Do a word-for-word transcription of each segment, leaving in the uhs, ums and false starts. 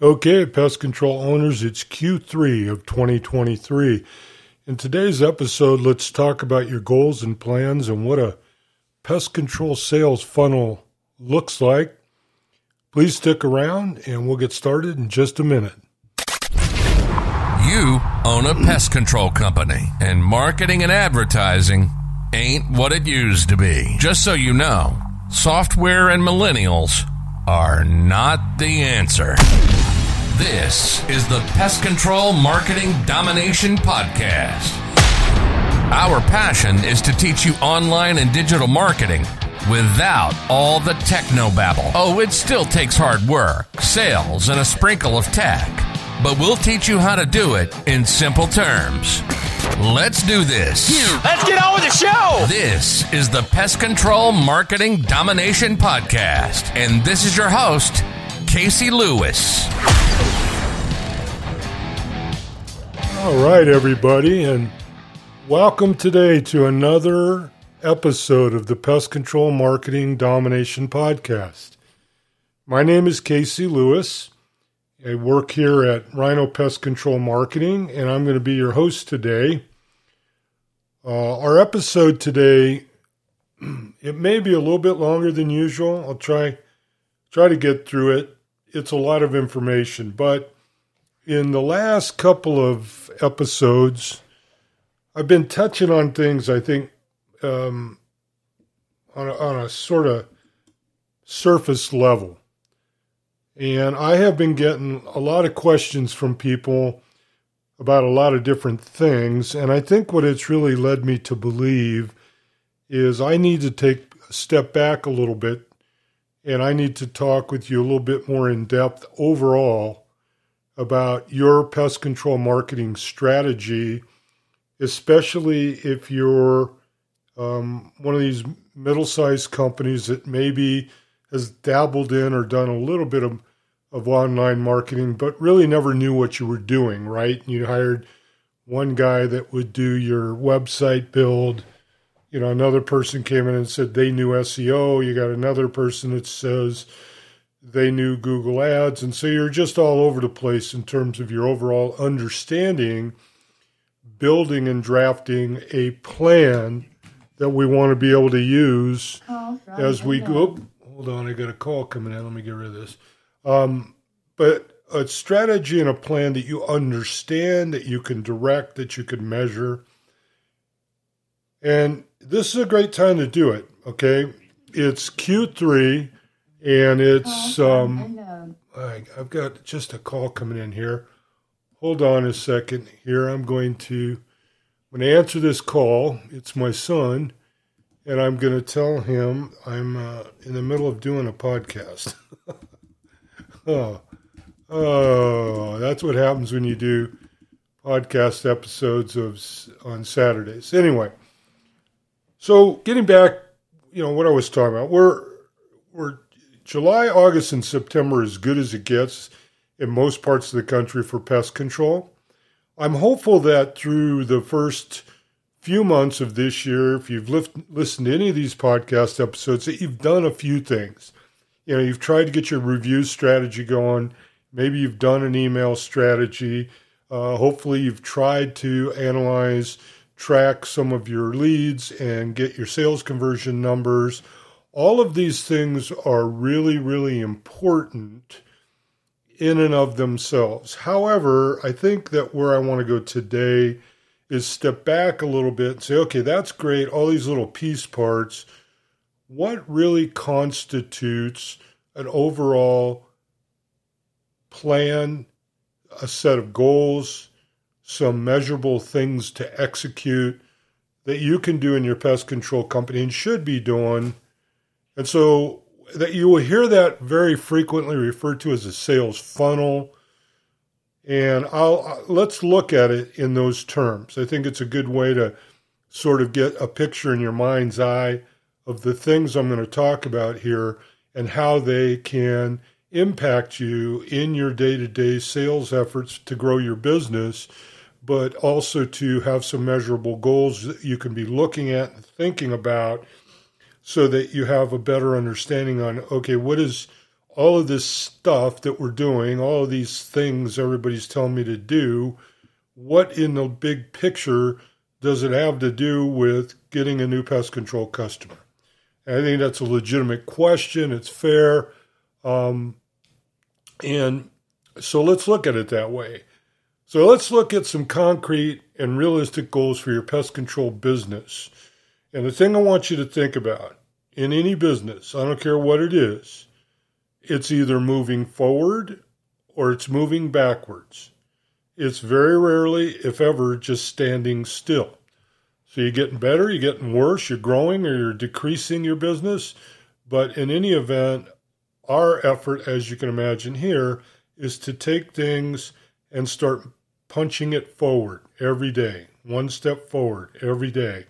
Okay, pest control owners, it's Q three of twenty twenty-three. In today's episode, let's talk about your goals and plans and what a pest control sales funnel looks like. Please stick around and we'll get started in just a minute. You own a pest control company, and marketing and advertising ain't what it used to be. Just so you know, software and millennials are not the answer. This is the Pest Control Marketing Domination Podcast. Our passion is to teach you online and digital marketing without all the technobabble. Oh, it still takes hard work, sales, and a sprinkle of tech. But we'll teach you how to do it in simple terms. Let's do this. Let's get on with the show. This is the Pest Control Marketing Domination Podcast. And this is your host, Casey Lewis. All right, everybody, and welcome today to another episode of the Pest Control Marketing Domination Podcast. My name is Casey Lewis. I work here at Rhino Pest Control Marketing, and I'm going to be your host today. Uh, our episode today, it may be a little bit longer than usual. I'll try try to get through it. It's a lot of information, but in the last couple of episodes, I've been touching on things, I think, um, on, a, on a sort of surface level. And I have been getting a lot of questions from people about a lot of different things. And I think what it's really led me to believe is I need to take a step back a little bit, and I need to talk with you a little bit more in depth overall about your pest control marketing strategy, especially if you're um, one of these middle-sized companies that maybe has dabbled in or done a little bit of, of online marketing, but really never knew what you were doing, right? You hired one guy that would do your website build. You know, another person came in and said they knew S E O. You got another person that says they knew Google Ads. And so you're just all over the place in terms of your overall understanding, building and drafting a plan that we want to be able to use oh, right, as we go. Oh, hold on, I got a call coming in. Let me get rid of this. Um, but a strategy and a plan that you understand, that you can direct, that you can measure. And this is a great time to do it, okay? It's Q three. And it's, um, I, I've got just a call coming in here. Hold on a second here. I'm going to, when I answer this call, it's my son, and I'm going to tell him I'm uh, in the middle of doing a podcast. oh. oh, that's what happens when you do podcast episodes of on Saturdays. Anyway, so getting back, you know, what I was talking about, we're, we're, July, August, and September is good as it gets in most parts of the country for pest control. I'm hopeful that through the first few months of this year, if you've lift, listened to any of these podcast episodes, that you've done a few things. You know, you've tried to get your review strategy going. Maybe you've done an email strategy. Uh, hopefully you've tried to analyze, track some of your leads and get your sales conversion numbers. All of these things are really, really important in and of themselves. However, I think that where I want to go today is step back a little bit and say, okay, that's great, all these little piece parts. What really constitutes an overall plan, a set of goals, some measurable things to execute that you can do in your pest control company and should be doing? And so that you will hear that very frequently referred to as a sales funnel. And I'll let's look at it in those terms. I think it's a good way to sort of get a picture in your mind's eye of the things I'm going to talk about here and how they can impact you in your day-to-day sales efforts to grow your business, but also to have some measurable goals that you can be looking at and thinking about, so that you have a better understanding on, okay, what is all of this stuff that we're doing, all of these things everybody's telling me to do, what in the big picture does it have to do with getting a new pest control customer? And I think that's a legitimate question. It's fair. Um, and so let's look at it that way. So let's look at some concrete and realistic goals for your pest control business. And the thing I want you to think about in any business, I don't care what it is, it's either moving forward or it's moving backwards. It's very rarely, if ever, just standing still. So you're getting better, you're getting worse, you're growing or you're decreasing your business. But in any event, our effort, as you can imagine here, is to take things and start punching it forward every day, one step forward every day.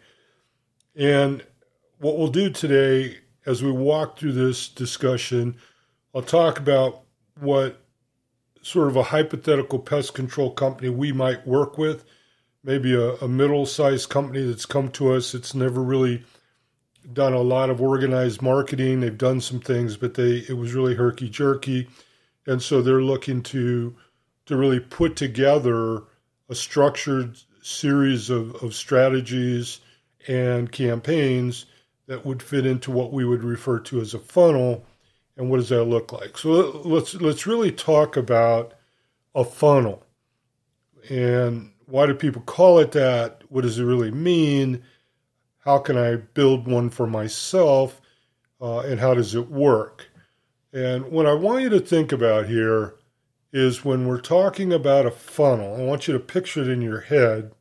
And what we'll do today, as we walk through this discussion, I'll talk about what sort of a hypothetical pest control company we might work with, maybe a, a middle-sized company that's come to us. It's never really done a lot of organized marketing. They've done some things, but they it was really herky-jerky. And so they're looking to to really put together a structured series of, of strategies and campaigns that would fit into what we would refer to as a funnel. And what does that look like? So let's let's really talk about a funnel. And why do people call it that? What does it really mean? How can I build one for myself? Uh, and how does it work? And what I want you to think about here is when we're talking about a funnel, I want you to picture it in your head.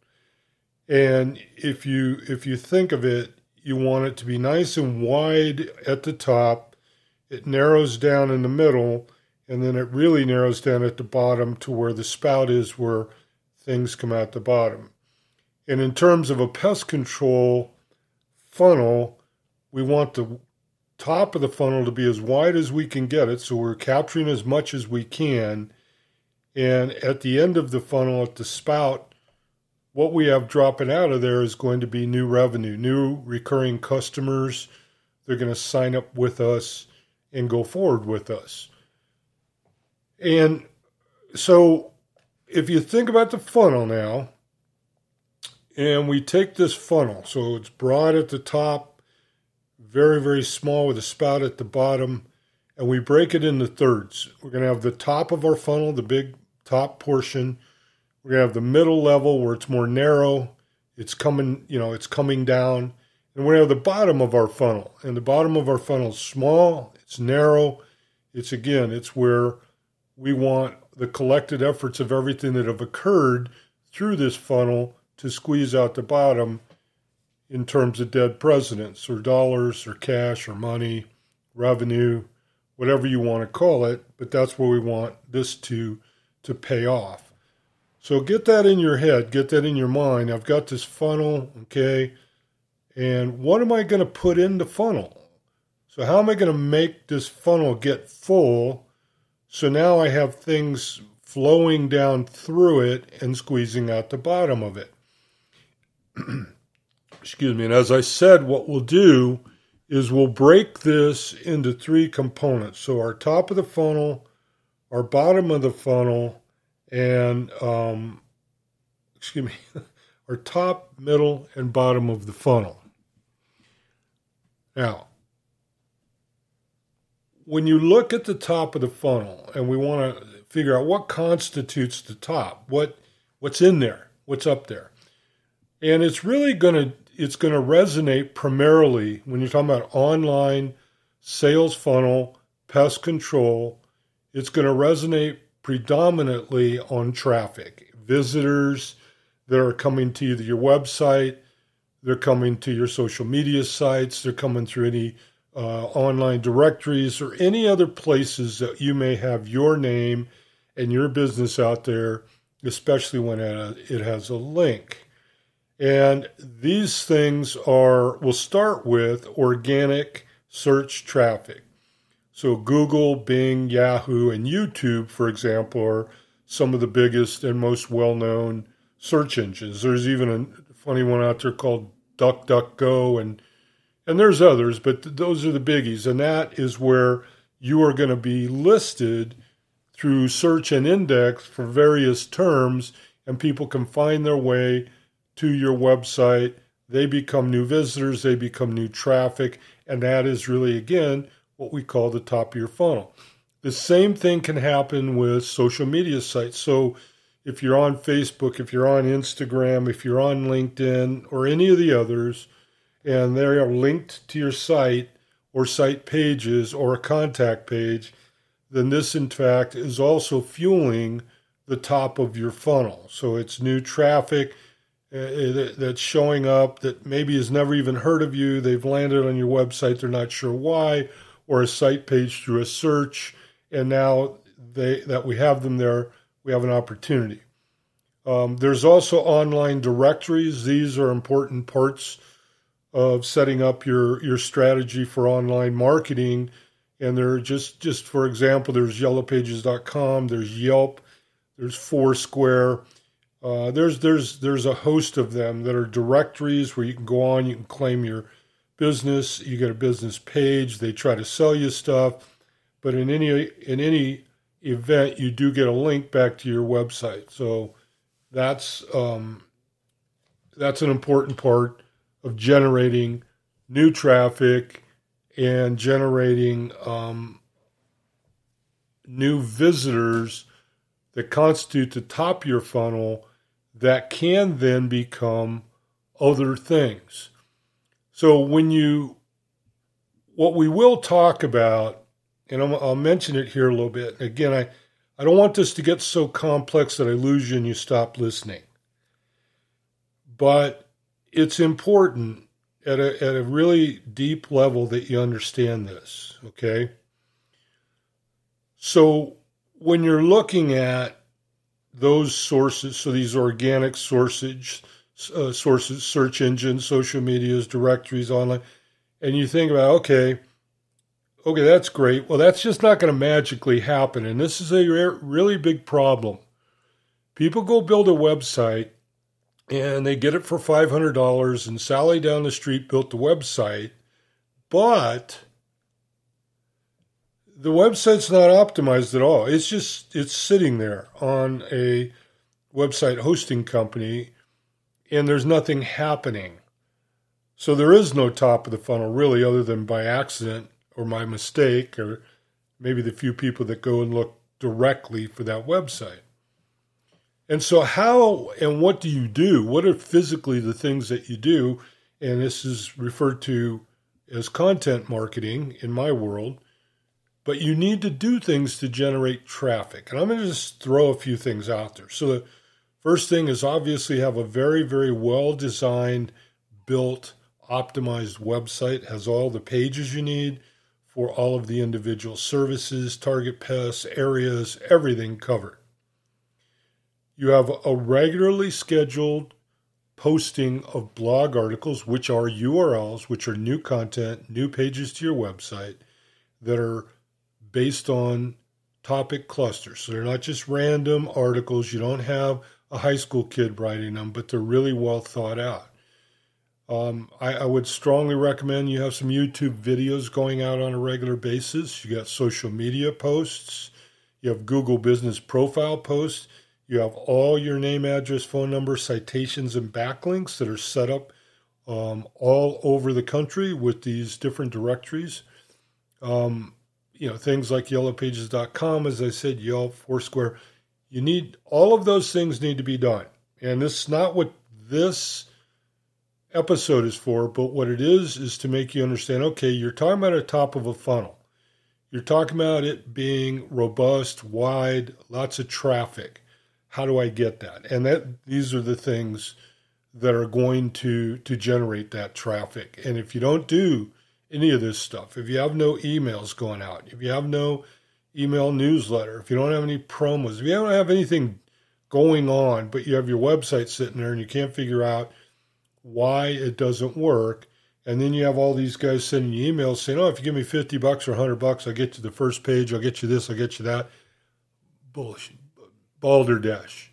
And if you if you think of it, you want it to be nice and wide at the top. It narrows down in the middle, and then it really narrows down at the bottom to where the spout is where things come out the bottom. And in terms of a pest control funnel, we want the top of the funnel to be as wide as we can get it, so we're capturing as much as we can. And at the end of the funnel, at the spout, what we have dropping out of there is going to be new revenue, new recurring customers. They're going to sign up with us and go forward with us. And so if you think about the funnel now, and we take this funnel, so it's broad at the top, very, very small with a spout at the bottom, and we break it into thirds. We're going to have the top of our funnel, the big top portion. We're going to have the middle level where it's more narrow. It's coming, you know, it's coming down. And we're going to have the bottom of our funnel. And the bottom of our funnel is small. It's narrow. It's, again, it's where we want the collected efforts of everything that have occurred through this funnel to squeeze out the bottom in terms of dead presidents or dollars or cash or money, revenue, whatever you want to call it. But that's where we want this to, to pay off. So get that in your head. Get that in your mind. I've got this funnel, okay, and what am I going to put in the funnel? So how am I going to make this funnel get full so now I have things flowing down through it and squeezing out the bottom of it? Excuse me. And as I said, what we'll do is we'll break this into three components. So our top of the funnel, our bottom of the funnel, and, um, excuse me, our top, middle, and bottom of the funnel. Now, when you look at the top of the funnel, and we want to figure out what constitutes the top, what what's in there, what's up there, and it's really gonna it's gonna resonate primarily when you're talking about online sales funnel, pest control. It's gonna resonate predominantly on traffic, visitors that are coming to either your website, they're coming to your social media sites, they're coming through any Uh, online directories or any other places that you may have your name and your business out there, especially when it has a link. And these things are, we'll start with organic search traffic. So Google, Bing, Yahoo, and YouTube, for example, are some of the biggest and most well-known search engines. There's even a funny one out there called DuckDuckGo, and And there's others, but those are the biggies. And that is where you are going to be listed through search and index for various terms, and people can find their way to your website. They become new visitors, they become new traffic, and that is really, again, what we call the top of your funnel. The same thing can happen with social media sites. So if you're on Facebook, if you're on Instagram, if you're on LinkedIn, or any of the others, and they are linked to your site or site pages or a contact page, then this, in fact, is also fueling the top of your funnel. So it's new traffic that's showing up that maybe has never even heard of you. They've landed on your website. They're not sure why, or a site page through a search. And now they that we have them there, we have an opportunity. Um, there's also online directories. These are important parts of setting up your, your strategy for online marketing. And they're just, just for example, there's yellow pages dot com, there's Yelp, there's Foursquare. Uh, there's there's there's a host of them that are directories where you can go on, you can claim your business, you get a business page, they try to sell you stuff, but in any in any event, you do get a link back to your website. So that's um, that's an important part of generating new traffic and generating um, new visitors that constitute the top of your funnel that can then become other things. So when you, what we will talk about, and I'm, I'll mention it here a little bit. Again, I, I don't want this to get so complex that I lose you and you stop listening. But it's important at a, at a really deep level that you understand this, okay? So when you're looking at those sources, so these organic sources, uh, sources, search engines, social medias, directories, online, and you think about, okay, okay, that's great. Well, that's just not going to magically happen. And this is a really big problem. People go build a website and they get it for five hundred dollars, and Sally down the street built the website, but the website's not optimized at all. It's just, it's sitting there on a website hosting company and there's nothing happening. So there is no top of the funnel really, other than by accident or my mistake, or maybe the few people that go and look directly for that website. And so how and what do you do? What are physically the things that you do? And this is referred to as content marketing in my world. But you need to do things to generate traffic. And I'm going to just throw a few things out there. So the first thing is obviously have a very, very well-designed, built, optimized website. It has all the pages you need for all of the individual services, target pests, areas, everything covered. You have a regularly scheduled posting of blog articles, which are U R Ls, which are new content, new pages to your website that are based on topic clusters. So they're not just random articles. You don't have a high school kid writing them, but they're really well thought out. Um, I, I would strongly recommend you have some YouTube videos going out on a regular basis. You got social media posts. You have Google business profile posts. You have all your name, address, phone number, citations, and backlinks that are set up um, all over the country with these different directories. Um, You know, things like yellow pages dot com, as I said, Yelp, Foursquare. You need, all of those things need to be done. And this is not what this episode is for, but what it is, is to make you understand, okay, you're talking about a top of a funnel. You're talking about it being robust, wide, lots of traffic. How do I get that? And that these are the things that are going to, to generate that traffic. And if you don't do any of this stuff, if you have no emails going out, if you have no email newsletter, if you don't have any promos, if you don't have anything going on, but you have your website sitting there and you can't figure out why it doesn't work, and then you have all these guys sending you emails saying, oh, if you give me fifty bucks or one hundred bucks, I'll get you the first page, I'll get you this, I'll get you that. Bullshit. Balderdash.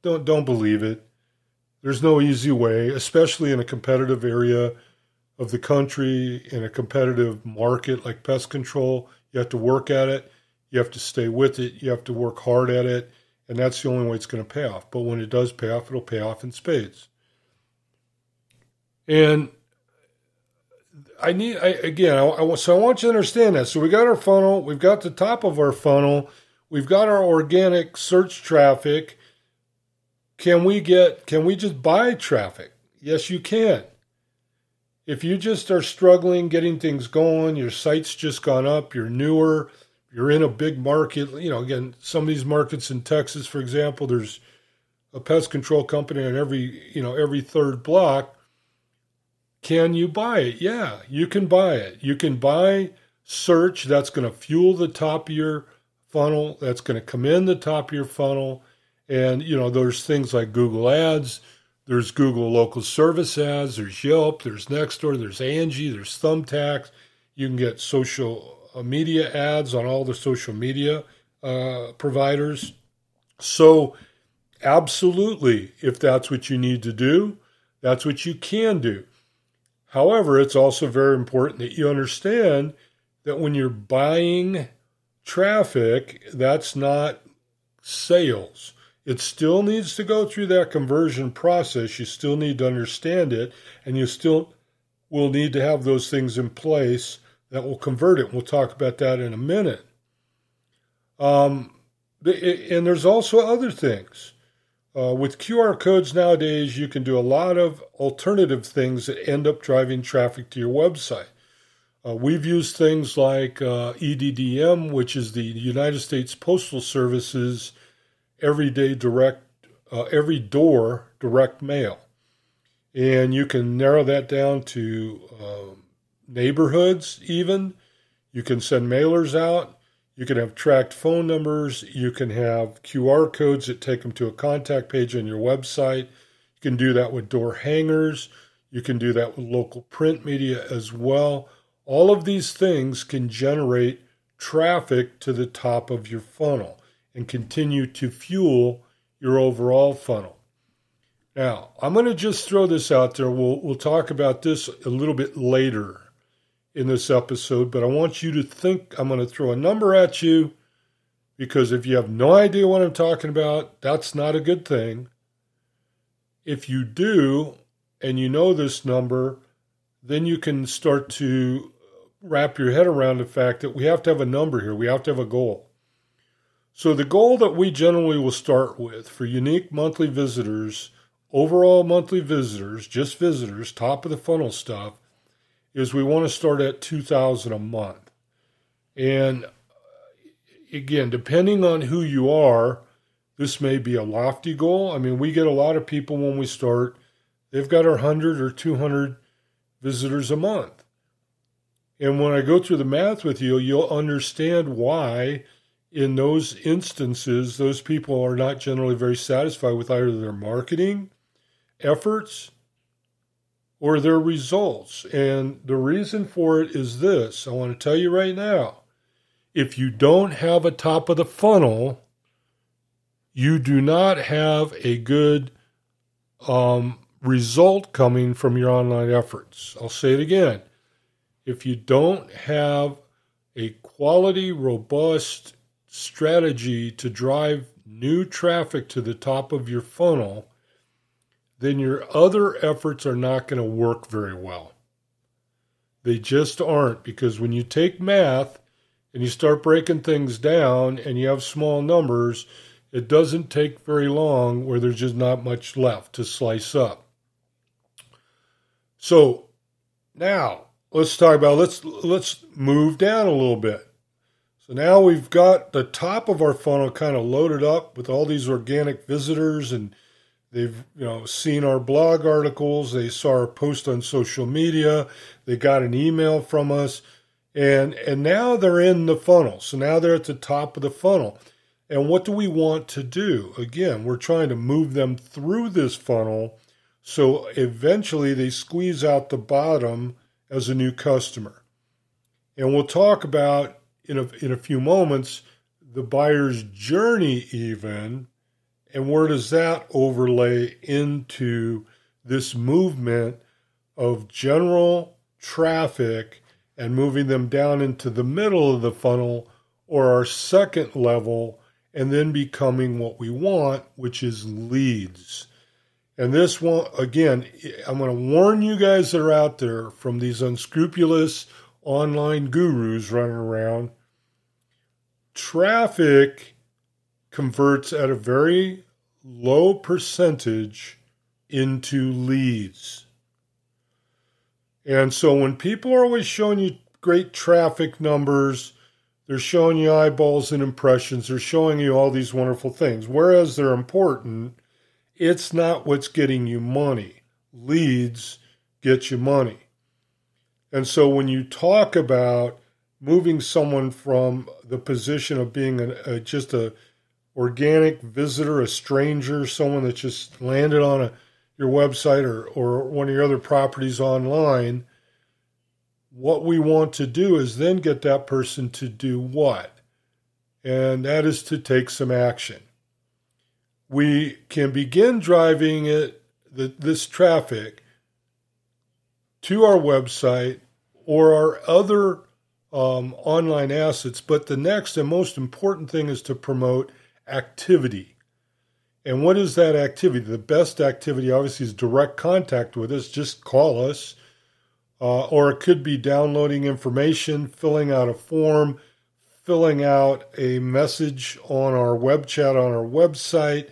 Don't, don't believe it. There's no easy way, especially in a competitive area of the country in a competitive market like pest control. You have to work at it. You have to stay with it. You have to work hard at it. And that's the only way it's going to pay off. But when it does pay off, it'll pay off in spades. And I need, I, again, I, I, so I want you to understand that. So we got our funnel. We've got the top of our funnel. We've got our organic search traffic. Can we get, can we just buy traffic? Yes, you can. If you just are struggling getting things going, your site's just gone up, you're newer, you're in a big market. You know, again, some of these markets in Texas, for example, there's a pest control company on every, you know, every third block. Can you buy it? Yeah, you can buy it. You can buy search. That's going to fuel the top of your funnel. That's going to come in the top of your funnel. And, you know, there's things like Google Ads. There's Google Local Service Ads. There's Yelp. There's Nextdoor. There's Angie. There's Thumbtacks. You can get social media ads on all the social media uh, providers. So absolutely, if that's what you need to do, that's what you can do. However, it's also very important that you understand that when you're buying traffic, that's not sales. It still needs to go through that conversion process. You still need to understand it, and you still will need to have those things in place that will convert it. We'll talk about that in a minute. Um, and there's also other things. Uh, with Q R codes nowadays, you can do a lot of alternative things that end up driving traffic to your website. Uh, we've used things like uh, E D D M, which is the United States Postal Service's everyday direct, uh, every door direct mail. And you can narrow that down to um, neighborhoods even. You can send mailers out. You can have tracked phone numbers. You can have Q R codes that take them to a contact page on your website. You can do that with door hangers. You can do that with local print media as well. All of these things can generate traffic to the top of your funnel and continue to fuel your overall funnel. Now, I'm going to just throw this out there. We'll, we'll talk about this a little bit later in this episode, but I want you to think. I'm going to throw a number at you, because if you have no idea what I'm talking about, that's not a good thing. If you do, and you know this number, then you can start to wrap your head around the fact that we have to have a number here. We have to have a goal. So the goal that we generally will start with for unique monthly visitors, overall monthly visitors, just visitors, top of the funnel stuff, is we want to start at two thousand a month. And again, depending on who you are, this may be a lofty goal. I mean, we get a lot of people when we start, they've got one hundred or two hundred visitors a month. And when I go through the math with you, you'll understand why in those instances, those people are not generally very satisfied with either their marketing efforts or their results. And the reason for it is this. I want to tell you right now, if you don't have a top of the funnel, you do not have a good um, result coming from your online efforts. I'll say it again. If you don't have a quality, robust strategy to drive new traffic to the top of your funnel, then your other efforts are not going to work very well. They just aren't, because when you take math and you start breaking things down and you have small numbers, it doesn't take very long where there's just not much left to slice up. So now let's talk about, let's let's move down a little bit. So now we've got the top of our funnel kind of loaded up with all these organic visitors, and they've, you know, seen our blog articles, they saw our post on social media, they got an email from us, and and now they're in the funnel. So now they're at the top of the funnel. And what do we want to do? Again, we're trying to move them through this funnel so eventually they squeeze out the bottom as a new customer. And we'll talk about in a, in a few moments the buyer's journey even. And where does that overlay into this movement of general traffic and moving them down into the middle of the funnel or our second level, and then becoming what we want, which is leads. And this one, again, I'm going to warn you guys that are out there from these unscrupulous online gurus running around. Traffic converts at a very low percentage into leads. And so when people are always showing you great traffic numbers, they're showing you eyeballs and impressions, they're showing you all these wonderful things. Whereas they're important, it's not what's getting you money. Leads get you money. And so when you talk about moving someone from the position of being an, a, just a organic visitor, a stranger, someone that just landed on a, your website or, or one of your other properties online, what we want to do is then get that person to do what? And that is to take some action. We can begin driving it, the, this traffic to our website or our other Um, online assets, but the next and most important thing is to promote activity. And what is that activity? The best activity, obviously, is direct contact with us. Just call us. Uh, or it could be downloading information, filling out a form, filling out a message on our web chat on our website,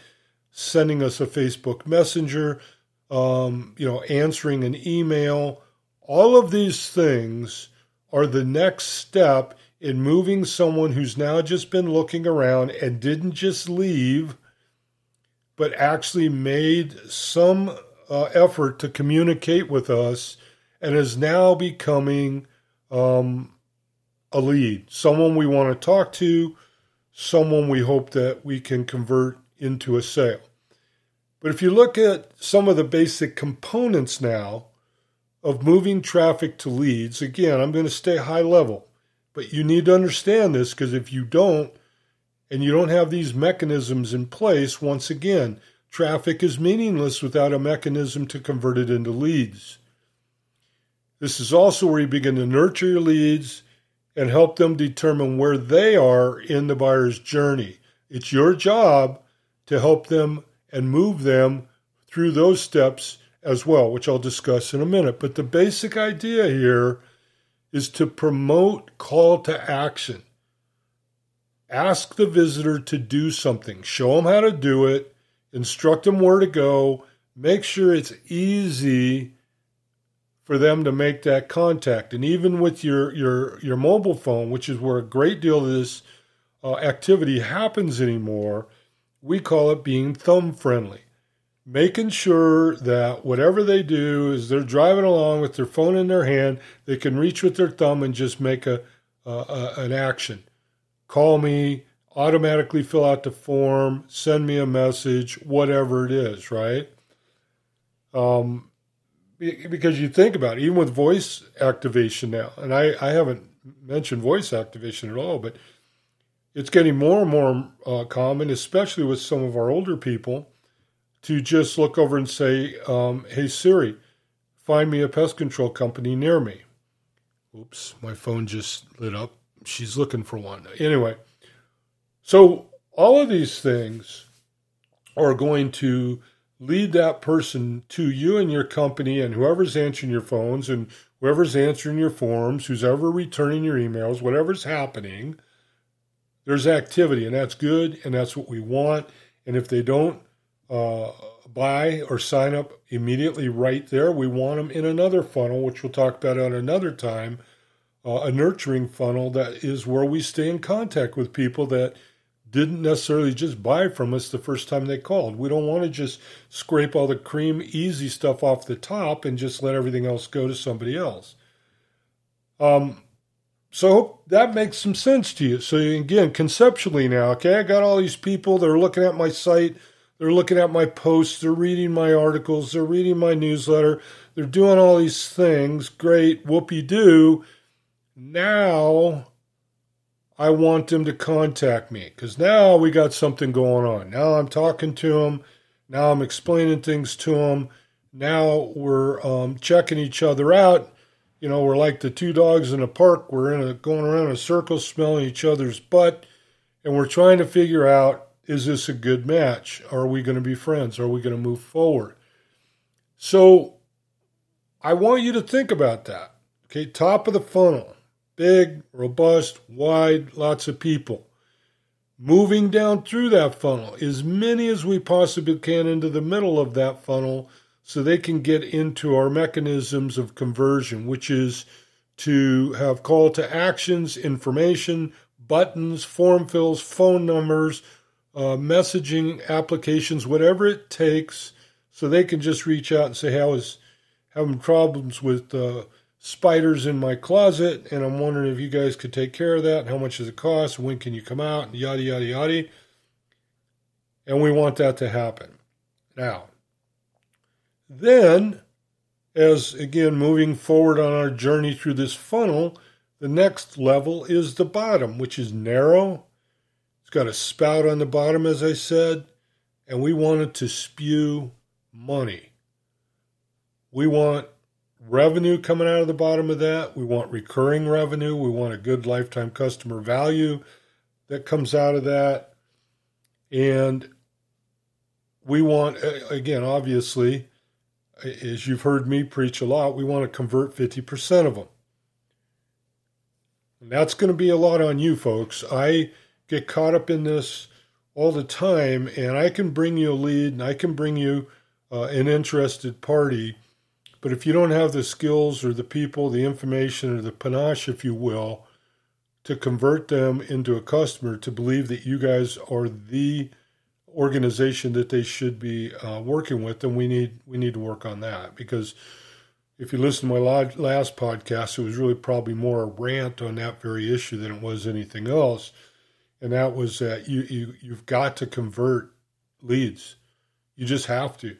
sending us a Facebook Messenger, um, you know, answering an email. All of these things are the next step in moving someone who's now just been looking around and didn't just leave, but actually made some uh, effort to communicate with us and is now becoming um, a lead, someone we want to talk to, someone we hope that we can convert into a sale. But if you look at some of the basic components now of moving traffic to leads, again, I'm going to stay high level, but you need to understand this, because if you don't, and you don't have these mechanisms in place, once again, traffic is meaningless without a mechanism to convert it into leads. This is also where you begin to nurture your leads and help them determine where they are in the buyer's journey. It's your job to help them and move them through those steps as well, which I'll discuss in a minute. But the basic idea here is to promote call to action. Ask the visitor to do something. Show them how to do it. Instruct them where to go. Make sure it's easy for them to make that contact. And even with your, your, your mobile phone, which is where a great deal of this uh, activity happens anymore, we call it being thumb friendly. Making sure that whatever they do is they're driving along with their phone in their hand, they can reach with their thumb and just make a, a, a an action. Call me, automatically fill out the form, send me a message, whatever it is, right? Um, because you think about it, even with voice activation now, and I, I haven't mentioned voice activation at all, but it's getting more and more uh, common, especially with some of our older people, to just look over and say, um, hey, Siri, find me a pest control company near me. Oops, my phone just lit up. She's looking for one. Anyway, so all of these things are going to lead that person to you and your company and whoever's answering your phones and whoever's answering your forms, who's ever returning your emails, whatever's happening, there's activity, and that's good, and that's what we want. And if they don't Uh, buy or sign up immediately right there, we want them in another funnel, which we'll talk about at another time, uh, a nurturing funnel that is where we stay in contact with people that didn't necessarily just buy from us the first time they called. We don't want to just scrape all the cream, easy stuff off the top and just let everything else go to somebody else. Um, so that makes some sense to you. So again, conceptually now, okay, I got all these people, they're looking at my site, they're looking at my posts, they're reading my articles, they're reading my newsletter, they're doing all these things, great, whoopee-doo. Now I want them to contact me, because now we got something going on. Now I'm talking to them, now I'm explaining things to them, now we're um, checking each other out, You know, we're like the two dogs in a park. We're in a, going around in a circle, smelling each other's butt, and we're trying to figure out, is this a good match? Are we going to be friends? Are we going to move forward? So I want you to think about that. Okay, top of the funnel, big, robust, wide, lots of people. Moving down through that funnel, as many as we possibly can into the middle of that funnel, so they can get into our mechanisms of conversion, which is to have call to actions, information, buttons, form fills, phone numbers, uh, messaging applications, whatever it takes, so they can just reach out and say, hey, I was having problems with uh, spiders in my closet, and I'm wondering if you guys could take care of that, and how much does it cost, and when can you come out, and yada, yada, yada. And we want that to happen. Now, then, as again, moving forward on our journey through this funnel, the next level is the bottom, which is narrow. It's got a spout on the bottom, as I said, and we want it to spew money. We want revenue coming out of the bottom of that. We want recurring revenue. We want a good lifetime customer value that comes out of that. And we want, again, obviously, as you've heard me preach a lot, we want to convert fifty percent of them. And that's going to be a lot on you, folks. I get caught up in this all the time, and I can bring you a lead, and I can bring you uh, an interested party. But if you don't have the skills or the people, the information, or the panache, if you will, to convert them into a customer, to believe that you guys are the organization that they should be uh, working with, and we need we need to work on that. Because if you listen to my last podcast, it was really probably more a rant on that very issue than it was anything else. And that was that you, you you've got to convert leads. You just have to.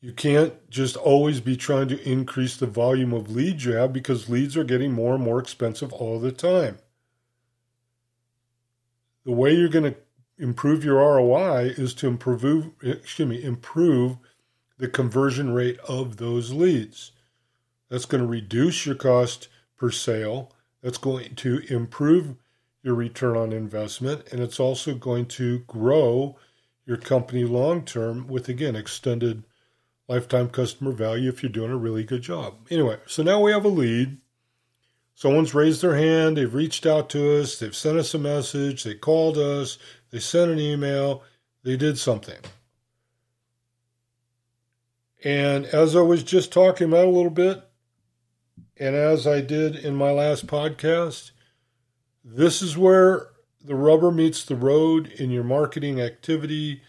You can't just always be trying to increase the volume of leads you have, because leads are getting more and more expensive all the time. The way you're going to improve your R O I is to improve, excuse me, improve the conversion rate of those leads. That's going to reduce your cost per sale. That's going to improve your return on investment. And it's also going to grow your company long-term with, again, extended lifetime customer value if you're doing a really good job. Anyway, so now we have a lead. Someone's raised their hand. They've reached out to us. They've sent us a message. They called us. They sent an email, they did something. And as I was just talking about a little bit, and as I did in my last podcast, this is where the rubber meets the road in your marketing activity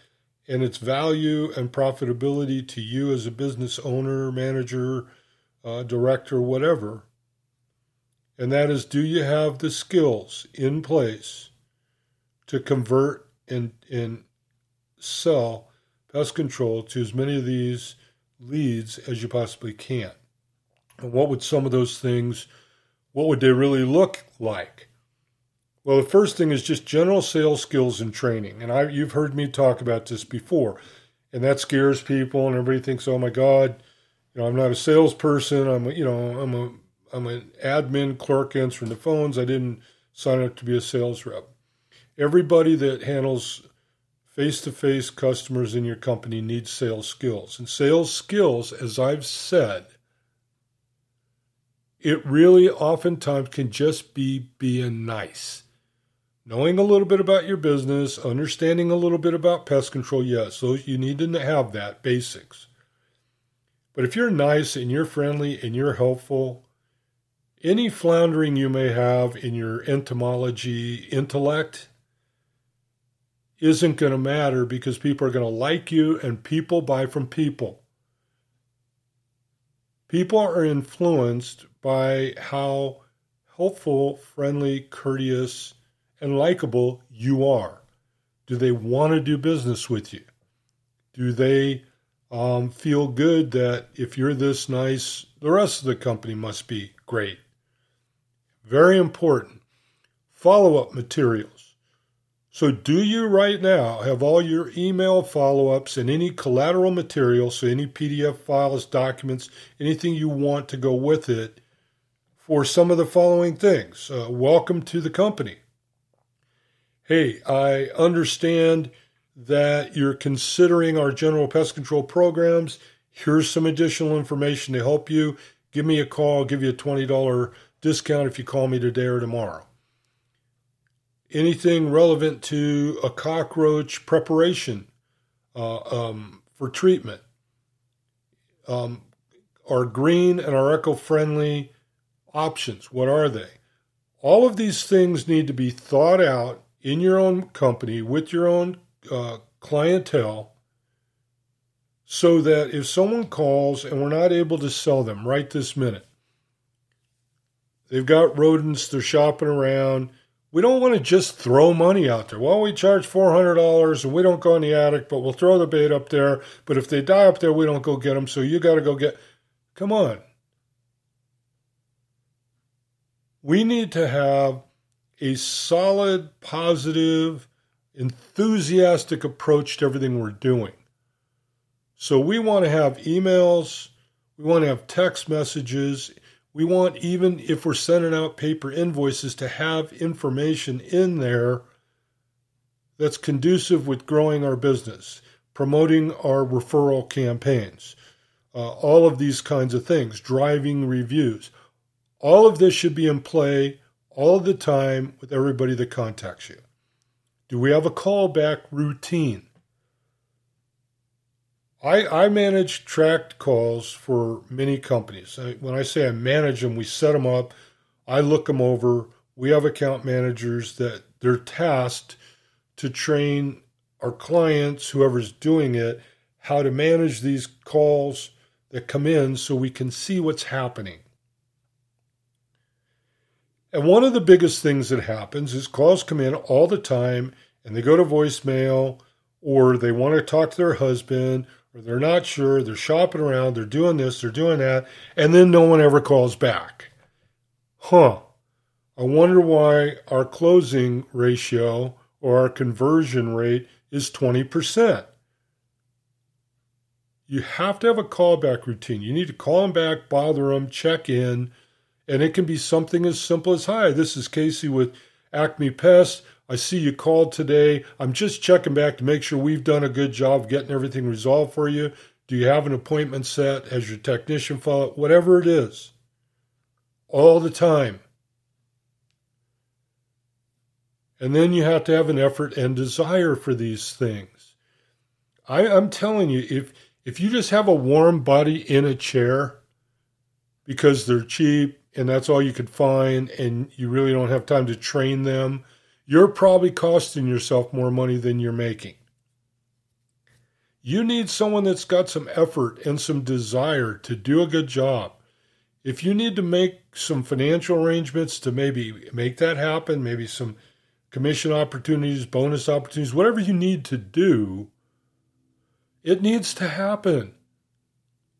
and its value and profitability to you as a business owner, manager, uh, director, whatever. And that is, do you have the skills in place to convert and, and sell pest control to as many of these leads as you possibly can? And what would some of those things, what would they really look like? Well, the first thing is just general sales skills and training. And I, you've heard me talk about this before. And that scares people, and everybody thinks, oh my God, you know, I'm not a salesperson. I'm, you know, I'm a, I'm an admin clerk answering the phones. I didn't sign up to be a sales rep. Everybody that handles face-to-face customers in your company needs sales skills. And sales skills, as I've said, it really oftentimes can just be being nice. Knowing a little bit about your business, understanding a little bit about pest control, yes, so you need to have that, basics. But if you're nice and you're friendly and you're helpful, any floundering you may have in your entomology intellect isn't going to matter, because people are going to like you, and people buy from people. People are influenced by how helpful, friendly, courteous, and likable you are. Do they want to do business with you? Do they um, feel good that if you're this nice, the rest of the company must be great? Very important. Follow-up materials. So do you right now have all your email follow-ups and any collateral material, so any P D F files, documents, anything you want to go with it, for some of the following things. Uh, welcome to the company. Hey, I understand that you're considering our general pest control programs. Here's some additional information to help you. Give me a call. I'll give you a twenty dollars discount if you call me today or tomorrow. Anything relevant to a cockroach preparation uh, um, for treatment. Um, our green and our eco-friendly options, what are they? All of these things need to be thought out in your own company with your own uh, clientele so that if someone calls and we're not able to sell them right this minute, they've got rodents, they're shopping around, we don't want to just throw money out there. Well, we charge four hundred dollars and we don't go in the attic, but we'll throw the bait up there. But if they die up there, we don't go get them. So you got to go get, come on. We need to have a solid, positive, enthusiastic approach to everything we're doing. So we want to have emails. We want to have text messages. We want, even if we're sending out paper invoices, to have information in there that's conducive with growing our business, promoting our referral campaigns, uh, all of these kinds of things, driving reviews. All of this should be in play all the time with everybody that contacts you. Do we have a callback routine? I, I manage tracked calls for many companies. I, when I say I manage them, we set them up. I look them over. We have account managers that they're tasked to train our clients, whoever's doing it, how to manage these calls that come in so we can see what's happening. And one of the biggest things that happens is calls come in all the time and they go to voicemail, or they want to talk to their husband, or they're not sure, they're shopping around, they're doing this, they're doing that, and then no one ever calls back. Huh. I wonder why our closing ratio or our conversion rate is twenty percent. You have to have a callback routine. You need to call them back, bother them, check in, and it can be something as simple as, hi, this is Casey with Acme Pest. I see you called today. I'm just checking back to make sure we've done a good job of getting everything resolved for you. Do you have an appointment set? Has your technician follow up? Whatever it is. All the time. And then you have to have an effort and desire for these things. I, I'm telling you, if if you just have a warm body in a chair because they're cheap and that's all you could find and you really don't have time to train them, you're probably costing yourself more money than you're making. You need someone that's got some effort and some desire to do a good job. If you need to make some financial arrangements to maybe make that happen, maybe some commission opportunities, bonus opportunities, whatever you need to do, it needs to happen.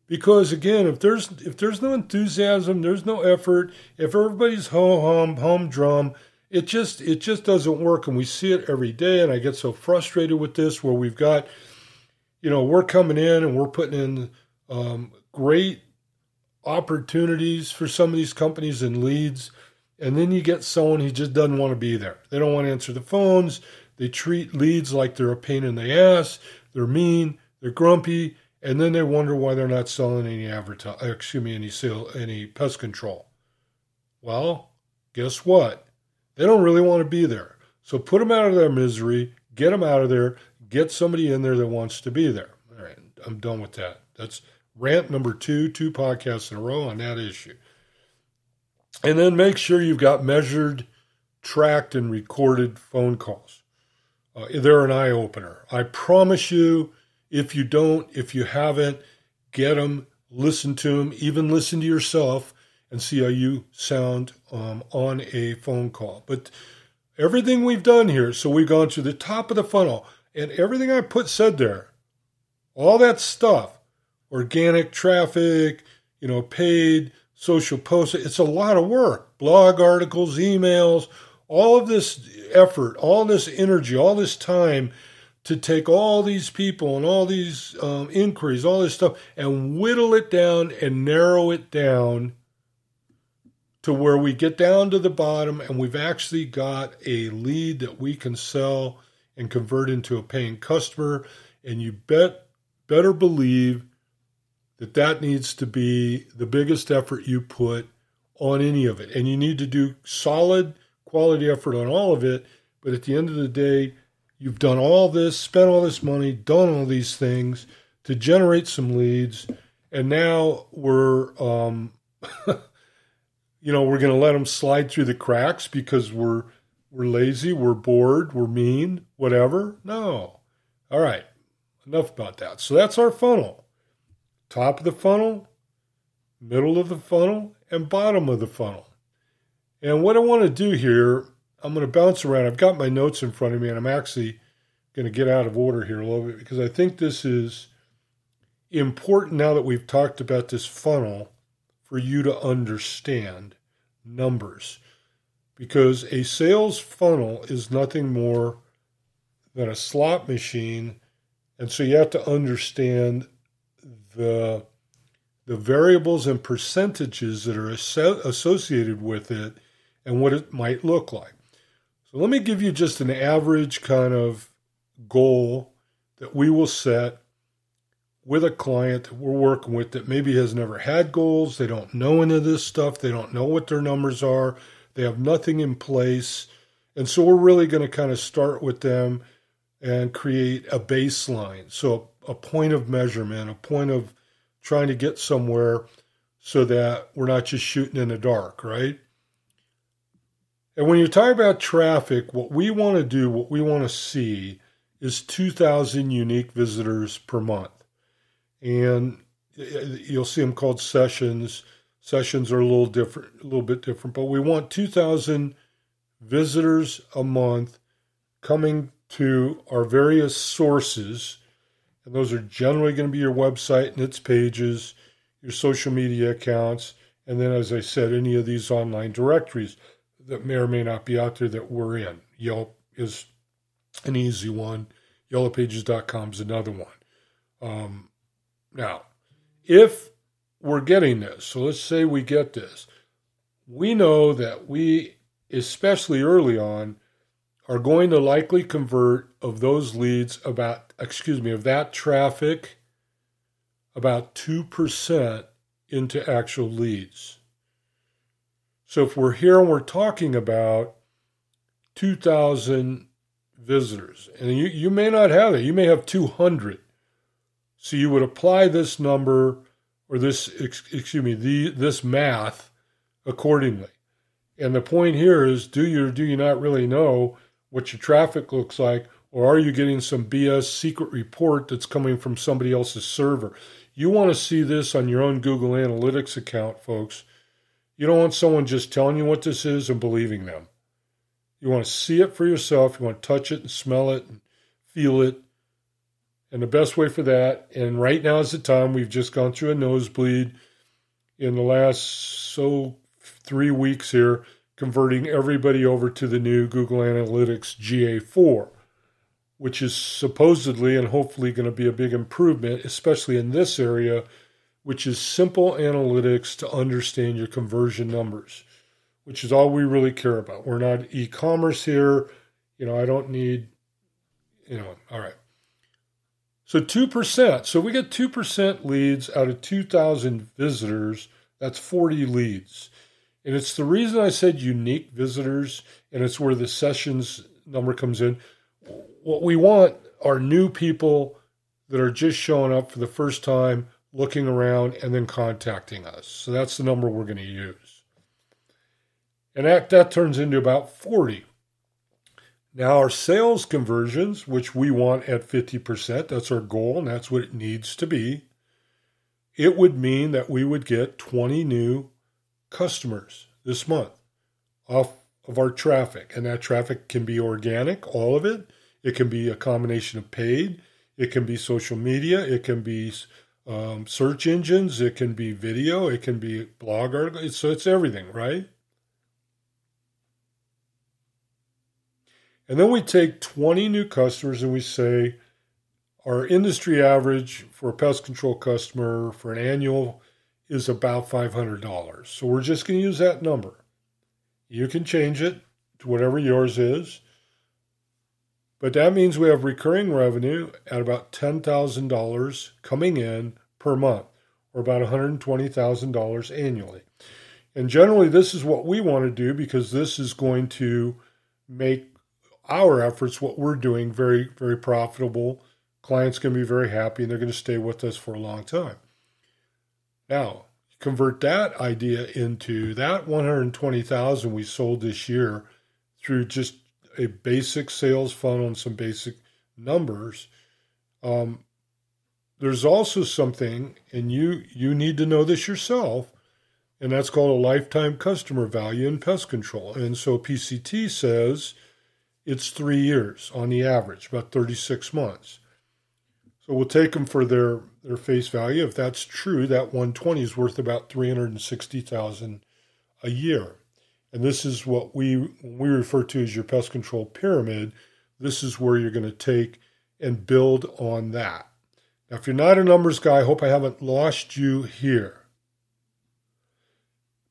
Because again, if there's if there's no enthusiasm, there's no effort, if everybody's ho-hum, humdrum, It just it just doesn't work, and we see it every day, and I get so frustrated with this where we've got, you know, we're coming in and we're putting in um, great opportunities for some of these companies and leads, and then you get someone who just doesn't want to be there. They don't want to answer the phones. They treat leads like they're a pain in the ass. They're mean. They're grumpy, and then they wonder why they're not selling any advertise. Excuse me, any sale, any pest control. Well, guess what? They don't really want to be there. So put them out of their misery, get them out of there, get somebody in there that wants to be there. All right, I'm done with that. That's rant number two, two podcasts in a row on that issue. And then make sure you've got measured, tracked, and recorded phone calls. Uh, they're an eye-opener. I promise you, if you don't, if you haven't, get them, listen to them, even listen to yourself, and see how you sound um, on a phone call. But everything we've done here, so we've gone to the top of the funnel, and everything I put said there, all that stuff, organic traffic, you know, paid, social posts, it's a lot of work. Blog articles, emails, all of this effort, all this energy, all this time to take all these people and all these um, inquiries, all this stuff, and whittle it down and narrow it down to where we get down to the bottom and we've actually got a lead that we can sell and convert into a paying customer. And you bet, better believe that that needs to be the biggest effort you put on any of it. And you need to do solid quality effort on all of it. But at the end of the day, you've done all this, spent all this money, done all these things to generate some leads. And now we're, um, you know, we're going to let them slide through the cracks because we're, we're lazy, we're bored, we're mean, whatever. No. All right. Enough about that. So that's our funnel. Top of the funnel, middle of the funnel, and bottom of the funnel. And what I want to do here, I'm going to bounce around. I've got my notes in front of me, and I'm actually going to get out of order here a little bit because I think this is important now that we've talked about this funnel for you to understand numbers. Because a sales funnel is nothing more than a slot machine, and so you have to understand the the variables and percentages that are aso- associated with it and what it might look like. So let me give you just an average kind of goal that we will set with a client that we're working with that maybe has never had goals. They don't know any of this stuff. They don't know what their numbers are. They have nothing in place. And so we're really going to kind of start with them and create a baseline. So a point of measurement, a point of trying to get somewhere so that we're not just shooting in the dark, right? And when you talk about traffic, what we want to do, what we want to see is two thousand unique visitors per month. And you'll see them called sessions. Sessions are a little different, a little bit different, but we want two thousand visitors a month coming to our various sources. And those are generally going to be your website and its pages, your social media accounts, and then, as I said, any of these online directories that may or may not be out there that we're in. Yelp is an easy one. Yellow Pages dot com is another one. Um, now, if we're getting this, so let's say we get this, we know that we, especially early on, are going to likely convert of those leads about, excuse me, of that traffic, about two percent into actual leads. So if we're here and we're talking about two thousand visitors, and you, you may not have that, you may have two hundred. So you would apply this number or this, excuse me, the, this math accordingly. And the point here is, do you or do you not really know what your traffic looks like, or are you getting some B S secret report that's coming from somebody else's server? You want to see this on your own Google Analytics account, folks. You don't want someone just telling you what this is and believing them. You want to see it for yourself. You want to touch it and smell it and feel it. And the best way for that, and right now is the time, we've just gone through a nosebleed in the last so three weeks here, converting everybody over to the new Google Analytics G A four, which is supposedly and hopefully going to be a big improvement, especially in this area, which is simple analytics to understand your conversion numbers, which is all we really care about. We're not e-commerce here. You know, I don't need, you know, all right. So two percent. So we get two percent leads out of two thousand visitors. That's forty leads. And it's the reason I said unique visitors, and it's where the sessions number comes in. What we want are new people that are just showing up for the first time, looking around, and then contacting us. So that's the number we're going to use. And that, that turns into about forty. Now our sales conversions, which we want at fifty percent, that's our goal, and that's what it needs to be. It would mean that we would get twenty new customers this month off of our traffic. And that traffic can be organic, all of it. It can be a combination of paid. It can be social media. It can be um, search engines. It can be video. It can be blog articles. So it's everything, right? And then we take twenty new customers and we say our industry average for a pest control customer for an annual is about five hundred dollars. So we're just going to use that number. You can change it to whatever yours is. But that means we have recurring revenue at about ten thousand dollars coming in per month, or about one hundred twenty thousand dollars annually. And generally, this is what we want to do, because this is going to make our efforts, what we're doing, very, very profitable. Clients going to be very happy, and they're going to stay with us for a long time. Now, convert that idea into that one hundred twenty thousand dollars we sold this year through just a basic sales funnel and some basic numbers. Um, there's also something, and you you need to know this yourself, and that's called a lifetime customer value in pest control. And so P C T says it's three years on the average, about thirty-six months. So we'll take them for their, their face value. If that's true, that one hundred twenty is worth about three hundred sixty thousand dollars a year. And this is what we we refer to as your pest control pyramid. This is where you're going to take and build on that. Now, if you're not a numbers guy, I hope I haven't lost you here.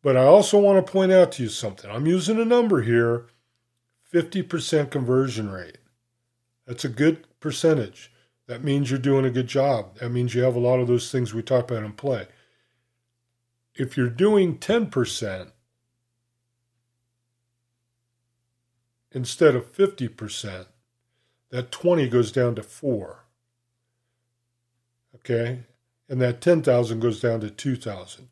But I also want to point out to you something. I'm using a number here, fifty percent conversion rate. That's a good percentage. That means you're doing a good job. That means you have a lot of those things we talked about in play. If you're doing ten percent, instead of fifty percent, that twenty goes down to four. Okay? And that ten thousand goes down to two thousand.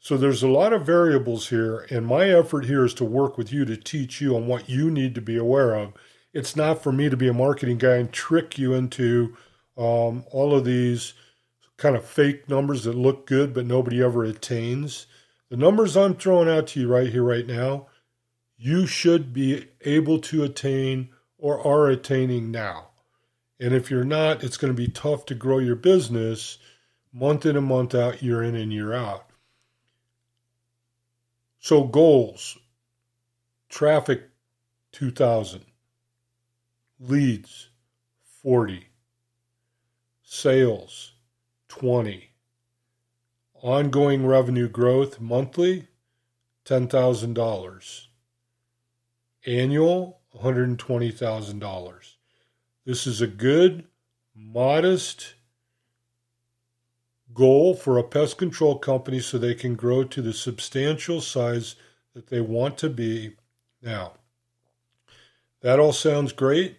So there's a lot of variables here, and my effort here is to work with you to teach you on what you need to be aware of. It's not for me to be a marketing guy and trick you into um, all of these kind of fake numbers that look good but nobody ever attains. The numbers I'm throwing out to you right here, right now, you should be able to attain or are attaining now. And if you're not, it's going to be tough to grow your business month in and month out, year in and year out. So goals, traffic two thousand, leads forty, sales twenty, ongoing revenue growth monthly ten thousand dollars. Annual, one hundred twenty thousand dollars. This is a good, modest goal for a pest control company so they can grow to the substantial size that they want to be now. That all sounds great,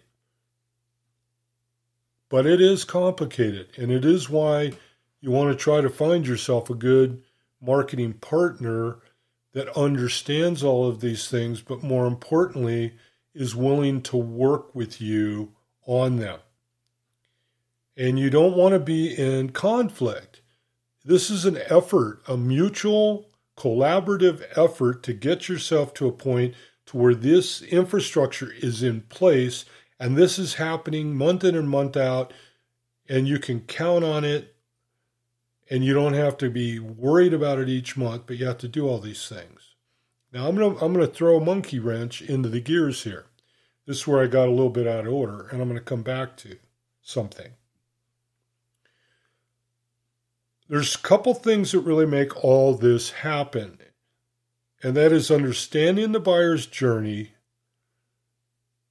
but it is complicated, and it is why you want to try to find yourself a good marketing partner that understands all of these things, but more importantly, is willing to work with you on them. And you don't want to be in conflict. This is an effort, a mutual, collaborative effort to get yourself to a point to where this infrastructure is in place, and this is happening month in and month out, and you can count on it. And you don't have to be worried about it each month, but you have to do all these things. Now, I'm going to I'm going to throw a monkey wrench into the gears here. This is where I got a little bit out of order, and I'm going to come back to something. There's a couple things that really make all this happen, and that is understanding the buyer's journey,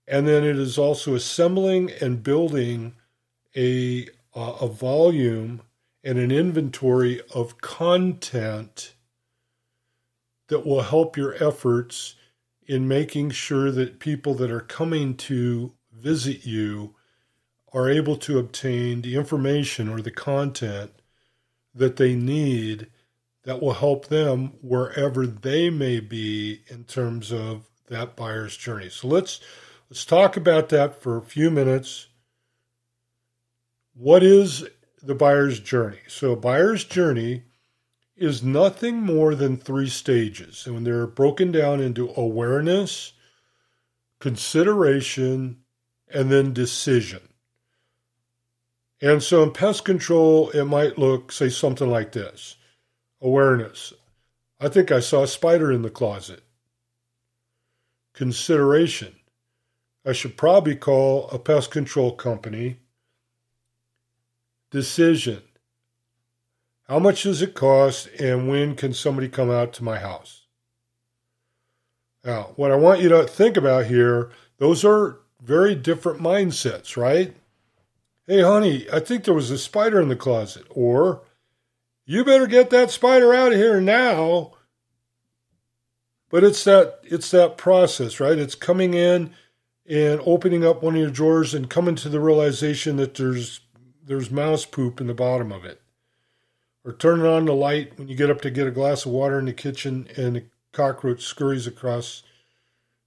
and then it is also assembling and building a, uh, a volume and an inventory of content that will help your efforts in making sure that people that are coming to visit you are able to obtain the information or the content that they need that will help them wherever they may be in terms of that buyer's journey. So let's let's talk about that for a few minutes. What is the buyer's journey? So a buyer's journey is nothing more than three stages. And when they're broken down into awareness, consideration, and then decision. And so in pest control, it might look, say, something like this. Awareness. I think I saw a spider in the closet. Consideration. I should probably call a pest control company. Decision. How much does it cost, and when can somebody come out to my house? Now, what I want you to think about here, those are very different mindsets, right? Hey, honey, I think there was a spider in the closet. Or, you better get that spider out of here now. But it's that it's that process, right? It's coming in and opening up one of your drawers and coming to the realization that there's there's mouse poop in the bottom of it. Or turning on the light when you get up to get a glass of water in the kitchen and the cockroach scurries across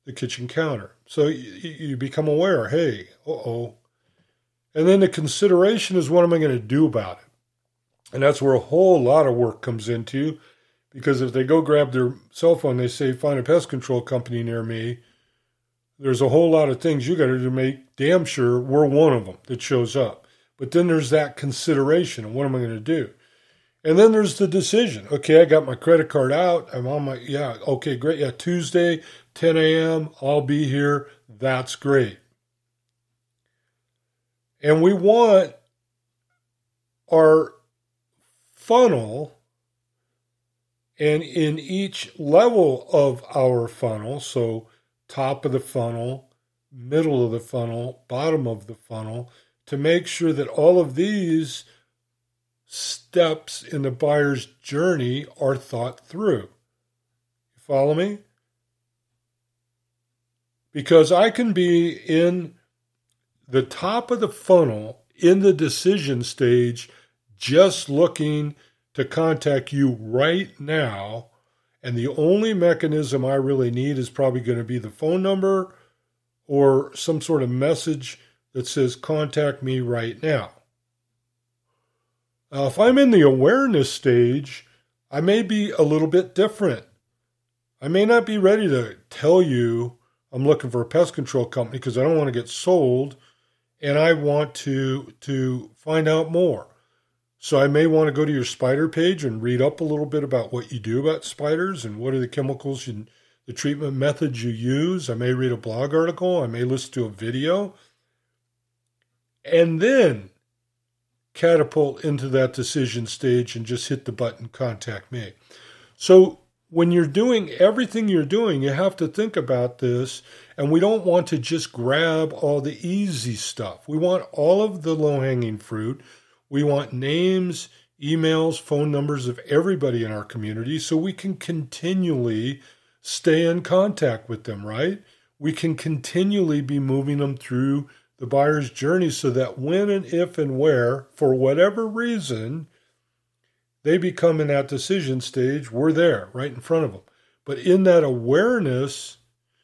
the kitchen counter. So you, you become aware, hey, uh-oh. And then the consideration is, what am I going to do about it? And that's where a whole lot of work comes into, because if they go grab their cell phone, they say, find a pest control company near me, there's a whole lot of things you got to do to make damn sure we're one of them that shows up. But then there's that consideration, and what am I going to do? And then there's the decision. Okay, I got my credit card out. I'm on my, yeah, okay, great. Yeah, Tuesday, ten a.m., I'll be here. That's great. And we want our funnel, and in each level of our funnel, so top of the funnel, middle of the funnel, bottom of the funnel, to make sure that all of these steps in the buyer's journey are thought through. You follow me? Because I can be in the top of the funnel in the decision stage, just looking to contact you right now, and the only mechanism I really need is probably going to be the phone number or some sort of message that says, contact me right now. Now, if I'm in the awareness stage, I may be a little bit different. I may not be ready to tell you I'm looking for a pest control company because I don't want to get sold, and I want to to find out more. So I may want to go to your spider page and read up a little bit about what you do about spiders and what are the chemicals and the treatment methods you use. I may read a blog article. I may listen to a video. And then catapult into that decision stage and just hit the button, contact me. So when you're doing everything you're doing, you have to think about this. And we don't want to just grab all the easy stuff. We want all of the low-hanging fruit. We want names, emails, phone numbers of everybody in our community so we can continually stay in contact with them, right? We can continually be moving them through the buyer's journey so that when and if and where, for whatever reason, they become in that decision stage, we're there right in front of them. But in that awareness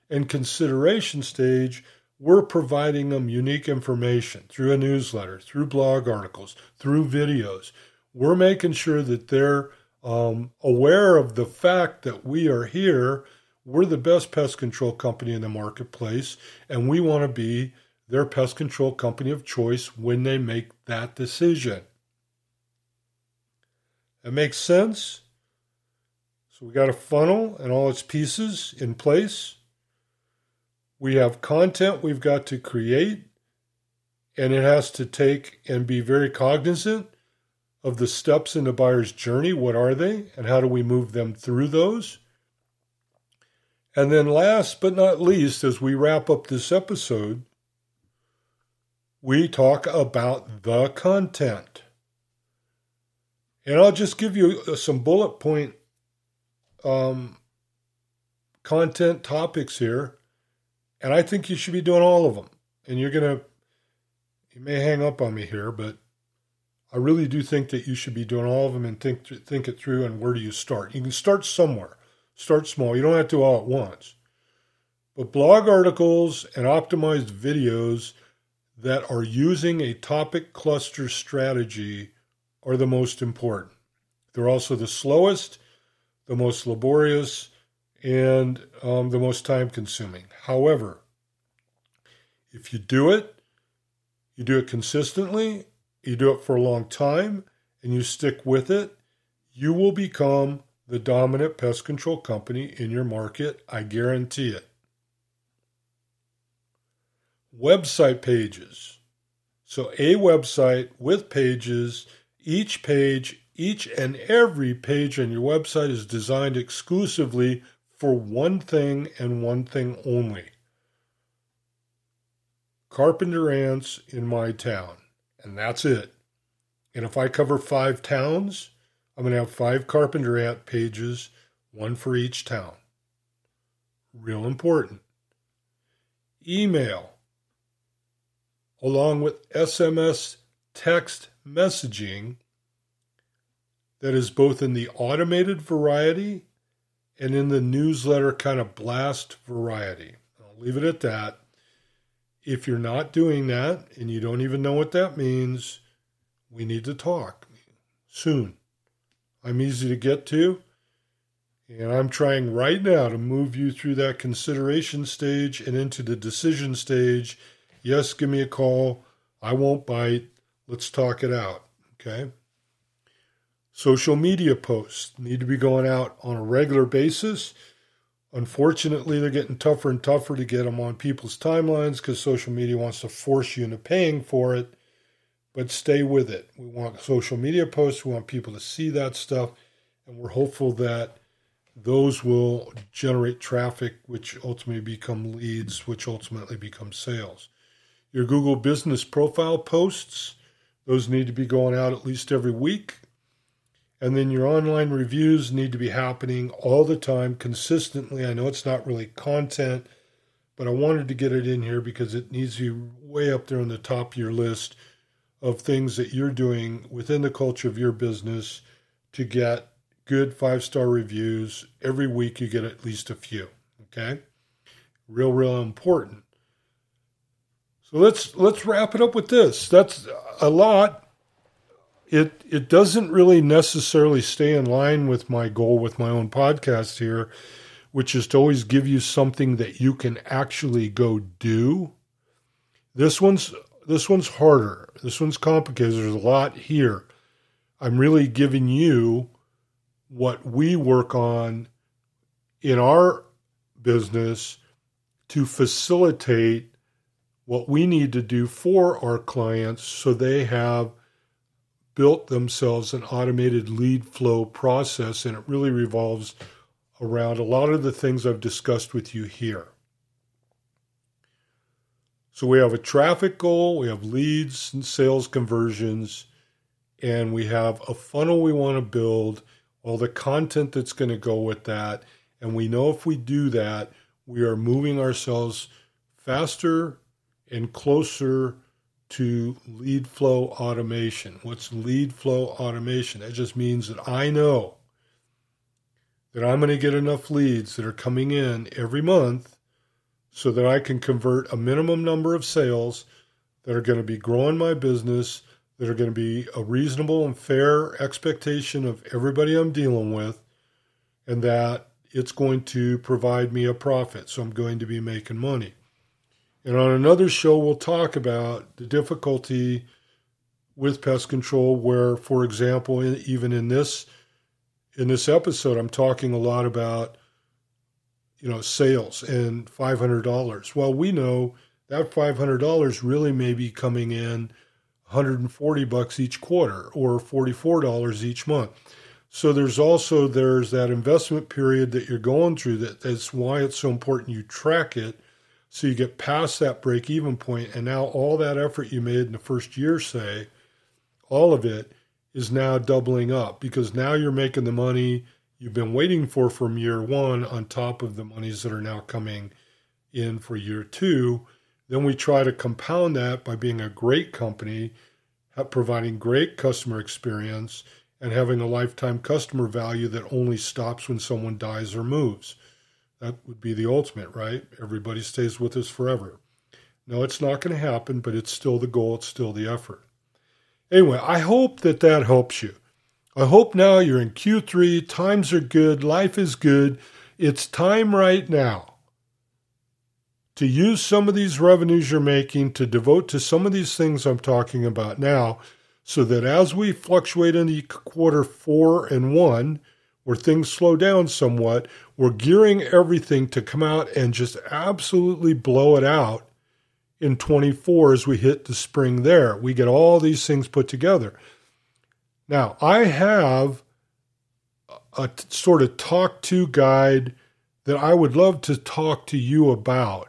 and consideration stage, we're providing them unique information through a newsletter, through blog articles, through videos. We're making sure that they're um, aware of the fact that we are here. We're the best pest control company in the marketplace, and we want to be their pest control company of choice when they make that decision. That makes sense? So we got a funnel and all its pieces in place. We have content we've got to create, and it has to take and be very cognizant of the steps in the buyer's journey. What are they, and how do we move them through those? And then last but not least, as we wrap up this episode, we talk about the content. And I'll just give you some bullet point um, content topics here. And I think you should be doing all of them. And you're going to, you may hang up on me here, but I really do think that you should be doing all of them and think th- think it through, and where do you start? You can start somewhere. Start small. You don't have to all at once. But blog articles and optimized videos that are using a topic cluster strategy are the most important. They're also the slowest, the most laborious, and um, the most time-consuming. However, if you do it, you do it consistently, you do it for a long time, and you stick with it, you will become the dominant pest control company in your market. I guarantee it. Website pages. So a website with pages, each page Each and every page on your website is designed exclusively for one thing and one thing only. Carpenter ants in my town. And that's it. And if I cover five towns, I'm going to have five carpenter ant pages, one for each town. Real important. Email, along with S M S text messaging that is both in the automated variety and in the newsletter kind of blast variety. I'll leave it at that. If you're not doing that and you don't even know what that means, we need to talk soon. I'm easy to get to, and I'm trying right now to move you through that consideration stage and into the decision stage. Yes, give me a call. I won't bite. Let's talk it out, okay? Social media posts need to be going out on a regular basis. Unfortunately, they're getting tougher and tougher to get them on people's timelines because social media wants to force you into paying for it, but stay with it. We want social media posts. We want people to see that stuff, and we're hopeful that those will generate traffic, which ultimately become leads, which ultimately become sales. Your Google Business Profile posts, those need to be going out at least every week. And then your online reviews need to be happening all the time, consistently. I know it's not really content, but I wanted to get it in here because it needs to be way up there on the top of your list of things that you're doing within the culture of your business to get good five-star reviews. Every week you get at least a few, okay? Real, real important. So let's let's wrap it up with this. That's a lot. It it doesn't really necessarily stay in line with my goal with my own podcast here, which is to always give you something that you can actually go do. This one's this one's harder. This one's complicated. There's a lot here. I'm really giving you what we work on in our business to facilitate what we need to do for our clients so they have built themselves an automated lead flow process, and it really revolves around a lot of the things I've discussed with you here. So we have a traffic goal, we have leads and sales conversions, and we have a funnel we want to build, all the content that's going to go with that, and we know if we do that, we are moving ourselves faster and closer to lead flow automation. What's lead flow automation? That just means that I know that I'm going to get enough leads that are coming in every month so that I can convert a minimum number of sales that are going to be growing my business, that are going to be a reasonable and fair expectation of everybody I'm dealing with, and that it's going to provide me a profit. So I'm going to be making money. And on another show, we'll talk about the difficulty with pest control where, for example, in, even in this in this episode, I'm talking a lot about, you know, sales and five hundred dollars. Well, we know that five hundred dollars really may be coming in one hundred forty bucks each quarter or forty-four dollars each month. So there's also, there's that investment period that you're going through. That, that's why it's so important you track it. So you get past that break-even point, and now all that effort you made in the first year, say, all of it is now doubling up because now you're making the money you've been waiting for from year one on top of the monies that are now coming in for year two. Then we try to compound that by being a great company, providing great customer experience, and having a lifetime customer value that only stops when someone dies or moves. That would be the ultimate, right? Everybody stays with us forever. No, it's not going to happen, but it's still the goal. It's still the effort. Anyway, I hope that that helps you. I hope now you're in Q three. Times are good. Life is good. It's time right now to use some of these revenues you're making to devote to some of these things I'm talking about now so that as we fluctuate into quarter four and one, where things slow down somewhat, we're gearing everything to come out and just absolutely blow it out in twenty-four as we hit the spring there. We get all these things put together. Now, I have a t- sort of talk-to guide that I would love to talk to you about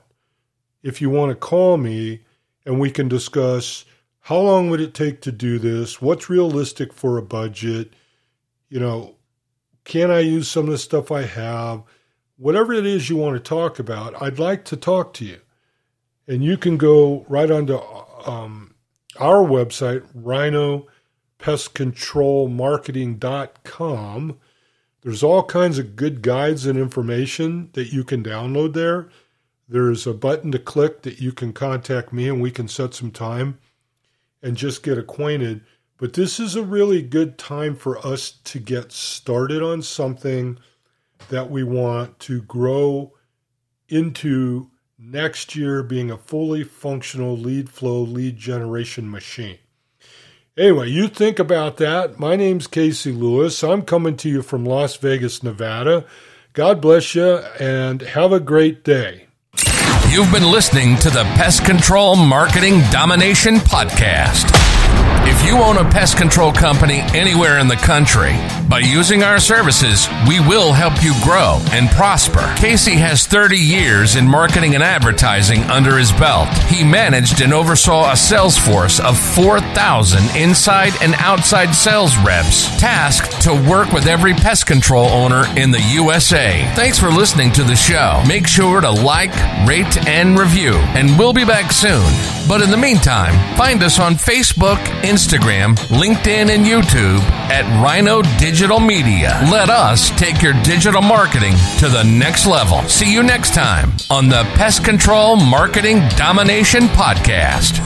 if you want to call me, and we can discuss how long would it take to do this, what's realistic for a budget, you know, can I use some of the stuff I have, whatever it is you want to talk about, I'd like to talk to you. And you can go right onto um, our website, Rhino Pest Control Marketing dot com. There's all kinds of good guides and information that you can download there. There's a button to click that you can contact me and we can set some time and just get acquainted. But this is a really good time for us to get started on something that we want to grow into next year being a fully functional lead flow, lead generation machine. Anyway, you think about that. My name's Casey Lewis. I'm coming to you from Las Vegas, Nevada. God bless you and have a great day. You've been listening to the Pest Control Marketing Domination Podcast. If you own a pest control company anywhere in the country, by using our services, we will help you grow and prosper. Casey has thirty years in marketing and advertising under his belt. He managed and oversaw a sales force of four thousand inside and outside sales reps, tasked to work with every pest control owner in the U S A. Thanks for listening to the show. Make sure to like, rate, and review. And we'll be back soon. But in the meantime, find us on Facebook, Instagram, LinkedIn, and YouTube at Rhino Digital Media. Let us take your digital marketing to the next level. See you next time on the Pest Control Marketing Domination Podcast.